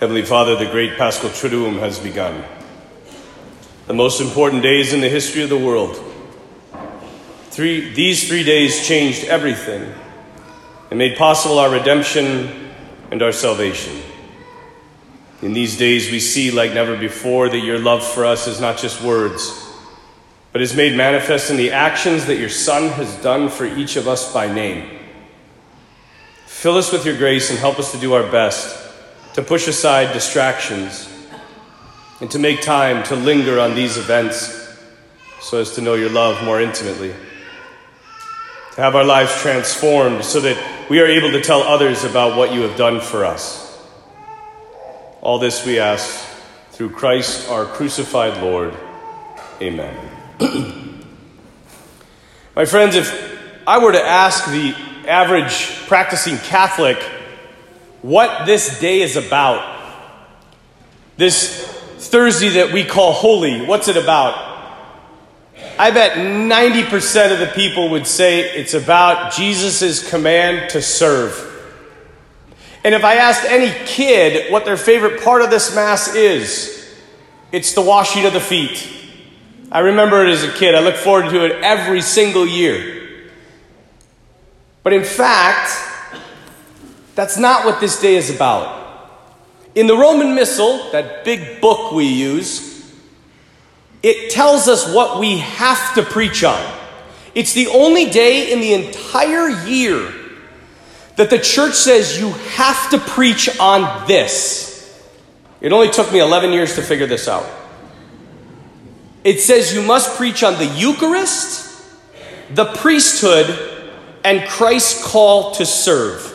Heavenly Father, the great Paschal Triduum has begun. The most important days in the history of the world. These three days changed everything and made possible our redemption and our salvation. In these days we see like never before that your love for us is not just words, but is made manifest in the actions that your Son has done for each of us by name. Fill us with your grace and help us to do our best to push aside distractions and to make time to linger on these events so as to know your love more intimately. To have our lives transformed so that we are able to tell others about what you have done for us. All this we ask through Christ our crucified Lord. Amen. My friends, if I were to ask the average practicing Catholic what this day is about, this Thursday that we call Holy, what's it about? I bet 90% of the people would say it's about Jesus' command to serve. And if I asked any kid what their favorite part of this Mass is, it's the washing of the feet. I remember it as a kid. I look forward to it every single year. But in fact, that's not what this day is about. In the Roman Missal, that big book we use, it tells us what we have to preach on. It's the only day in the entire year that the church says you have to preach on this. It only took me 11 years to figure this out. It says you must preach on the Eucharist, the priesthood, and Christ's call to serve.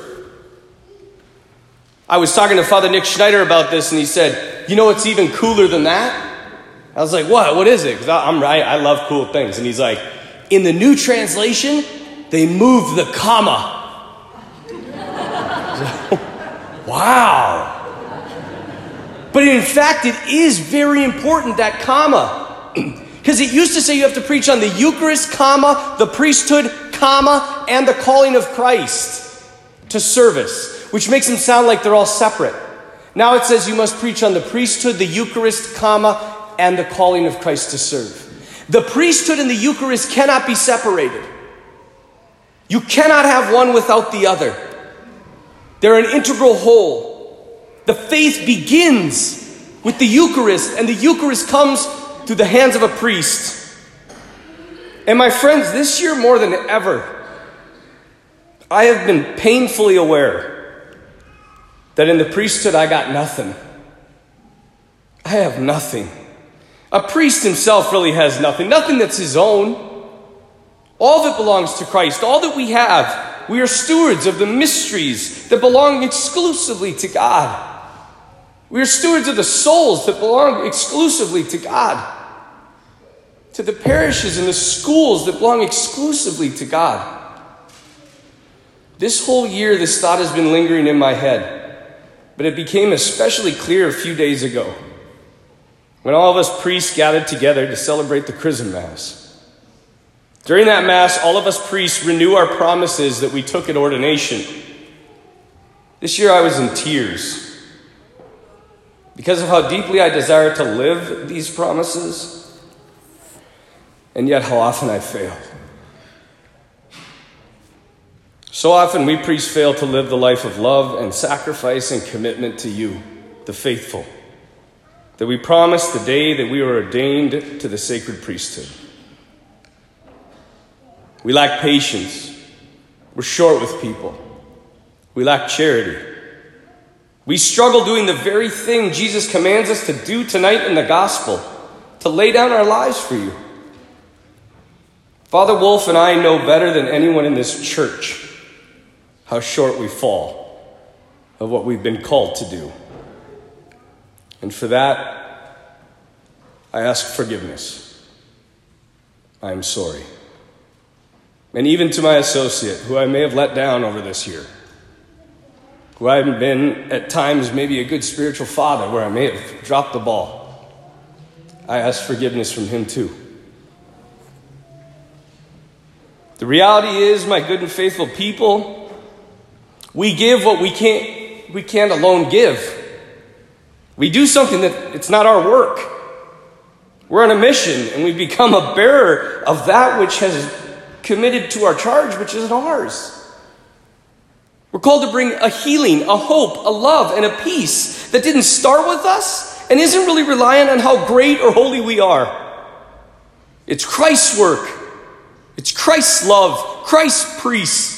I was talking to Father Nick Schneider about this, and he said, you know what's even cooler than that? I was like, what? What is it? Because I love cool things. And he's like, in the new translation, they moved the comma. Wow. But in fact, it is very important, that comma. Because it used to say you have to preach on the Eucharist, comma, the priesthood, comma, and the calling of Christ to service, which makes them sound like they're all separate. Now it says you must preach on the priesthood, the Eucharist, comma, and the calling of Christ to serve. The priesthood and the Eucharist cannot be separated. You cannot have one without the other. They're an integral whole. The faith begins with the Eucharist, and the Eucharist comes through the hands of a priest. And my friends, this year more than ever, I have been painfully aware that in the priesthood I got nothing. I have nothing. A priest himself really has nothing. Nothing that's his own. All that belongs to Christ. All that we have. We are stewards of the mysteries that belong exclusively to God. We are stewards of the souls that belong exclusively to God. To the parishes and the schools that belong exclusively to God. This whole year this thought has been lingering in my head. But it became especially clear a few days ago when all of us priests gathered together to celebrate the Chrism Mass. During that Mass, all of us priests renew our promises that we took at ordination. This year I was in tears because of how deeply I desire to live these promises and yet how often I fail. So often we priests fail to live the life of love and sacrifice and commitment to you, the faithful, that we promised the day that we were ordained to the sacred priesthood. We lack patience. We're short with people. We lack charity. We struggle doing the very thing Jesus commands us to do tonight in the gospel, to lay down our lives for you. Father Wolf and I know better than anyone in this church how short we fall of what we've been called to do. And for that, I ask forgiveness. I am sorry. And even to my associate, who I may have let down over this year, who I haven't been at times maybe a good spiritual father, where I may have dropped the ball, I ask forgiveness from him too. The reality is, my good and faithful people, we give what we can't alone give. We do something that it's not our work. We're on a mission, and we become a bearer of that which has committed to our charge, which isn't ours. We're called to bring a healing, a hope, a love, and a peace that didn't start with us and isn't really reliant on how great or holy we are. It's Christ's work. It's Christ's love, Christ's priests.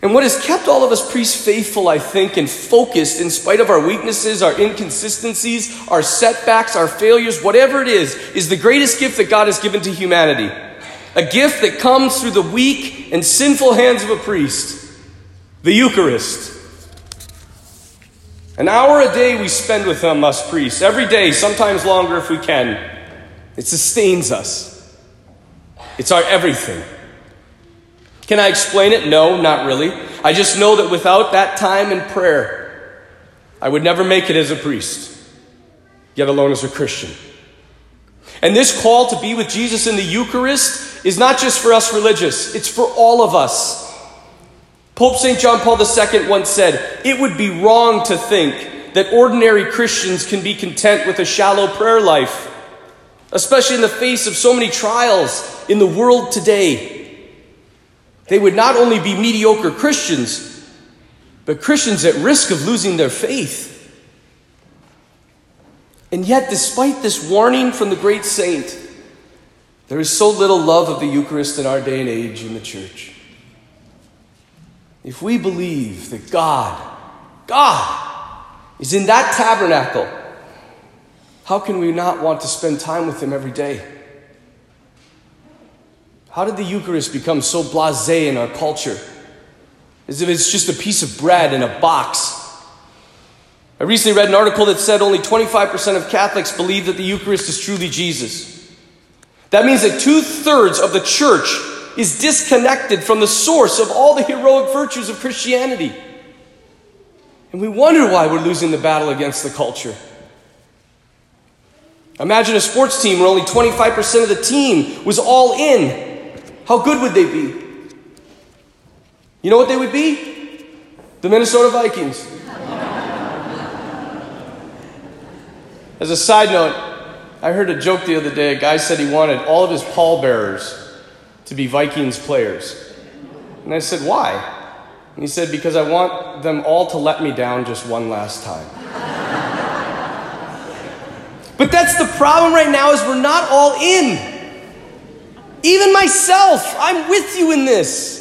And what has kept all of us priests faithful, I think, and focused in spite of our weaknesses, our inconsistencies, our setbacks, our failures, whatever it is the greatest gift that God has given to humanity. A gift that comes through the weak and sinful hands of a priest, the Eucharist. An hour a day we spend with them, us priests, every day, sometimes longer if we can. It sustains us. It's our everything. Can I explain it? No, not really. I just know that without that time in prayer, I would never make it as a priest, yet alone as a Christian. And this call to be with Jesus in the Eucharist is not just for us religious, it's for all of us. Pope St. John Paul II once said, "It would be wrong to think that ordinary Christians can be content with a shallow prayer life, especially in the face of so many trials in the world today." They would not only be mediocre Christians, but Christians at risk of losing their faith. And yet, despite this warning from the great saint, there is so little love of the Eucharist in our day and age in the Church. If we believe that God is in that tabernacle, how can we not want to spend time with him every day? How did the Eucharist become so blasé in our culture? As if it's just a piece of bread in a box. I recently read an article that said only 25% of Catholics believe that the Eucharist is truly Jesus. That means that 2/3 of the church is disconnected from the source of all the heroic virtues of Christianity. And we wonder why we're losing the battle against the culture. Imagine a sports team where only 25% of the team was all in. How good would they be? You know what they would be? The Minnesota Vikings. As a side note, I heard a joke the other day. A guy said he wanted all of his pallbearers to be Vikings players. And I said, "Why?" And he said, "Because I want them all to let me down just one last time." But that's the problem right now, is we're not all in. Even myself, I'm with you in this.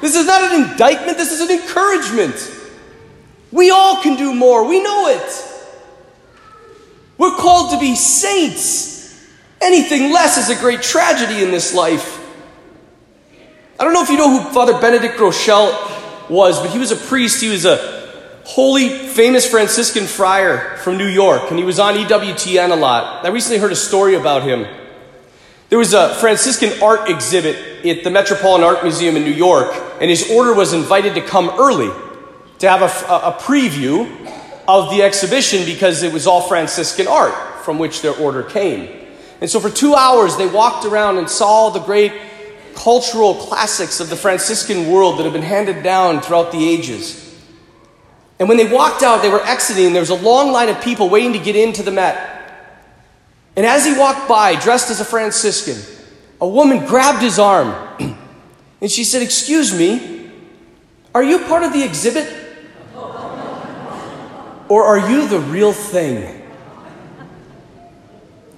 This is not an indictment, this is an encouragement. We all can do more, we know it. We're called to be saints. Anything less is a great tragedy in this life. I don't know if you know who Father Benedict Groeschel was, but he was a priest. He was a holy, famous Franciscan friar from New York, and he was on EWTN a lot. I recently heard a story about him. There was a Franciscan art exhibit at the Metropolitan Art Museum in New York, and his order was invited to come early to have a preview of the exhibition because it was all Franciscan art from which their order came. And so for 2 hours, they walked around and saw the great cultural classics of the Franciscan world that have been handed down throughout the ages. And when they walked out, they were exiting, and there was a long line of people waiting to get into the Met. And as he walked by, dressed as a Franciscan, a woman grabbed his arm, and she said, "Excuse me, are you part of the exhibit? Or are you the real thing?"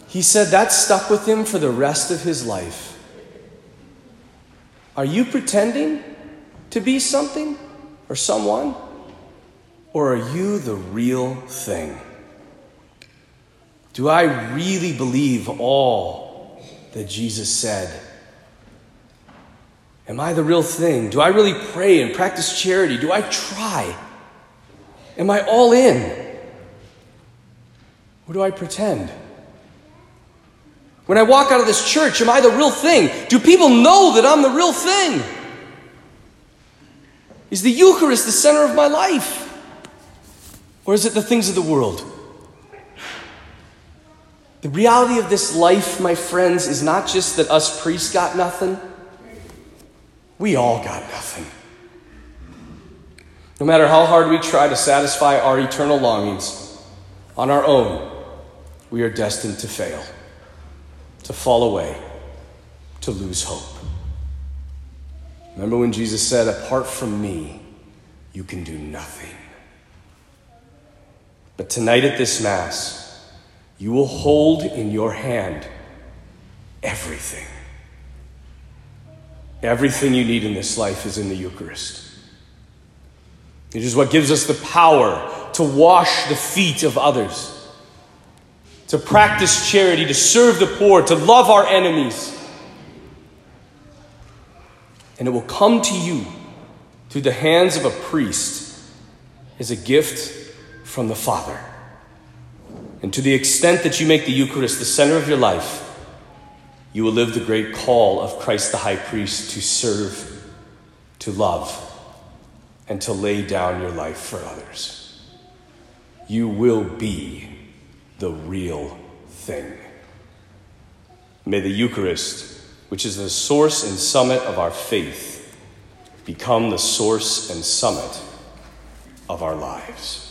He said that stuck with him for the rest of his life. Are you pretending to be something or someone? Or are you the real thing? Do I really believe all that Jesus said? Am I the real thing? Do I really pray and practice charity? Do I try? Am I all in? Or do I pretend? When I walk out of this church, am I the real thing? Do people know that I'm the real thing? Is the Eucharist the center of my life? Or is it the things of the world? The reality of this life, my friends, is not just that us priests got nothing. We all got nothing. No matter how hard we try to satisfy our eternal longings on our own, we are destined to fail, to fall away, to lose hope. Remember when Jesus said, "Apart from me, you can do nothing." But tonight at this Mass, you will hold in your hand everything. Everything you need in this life is in the Eucharist. It is what gives us the power to wash the feet of others, to practice charity, to serve the poor, to love our enemies. And it will come to you through the hands of a priest as a gift from the Father. And to the extent that you make the Eucharist the center of your life, you will live the great call of Christ the High Priest to serve, to love, and to lay down your life for others. You will be the real thing. May the Eucharist, which is the source and summit of our faith, become the source and summit of our lives.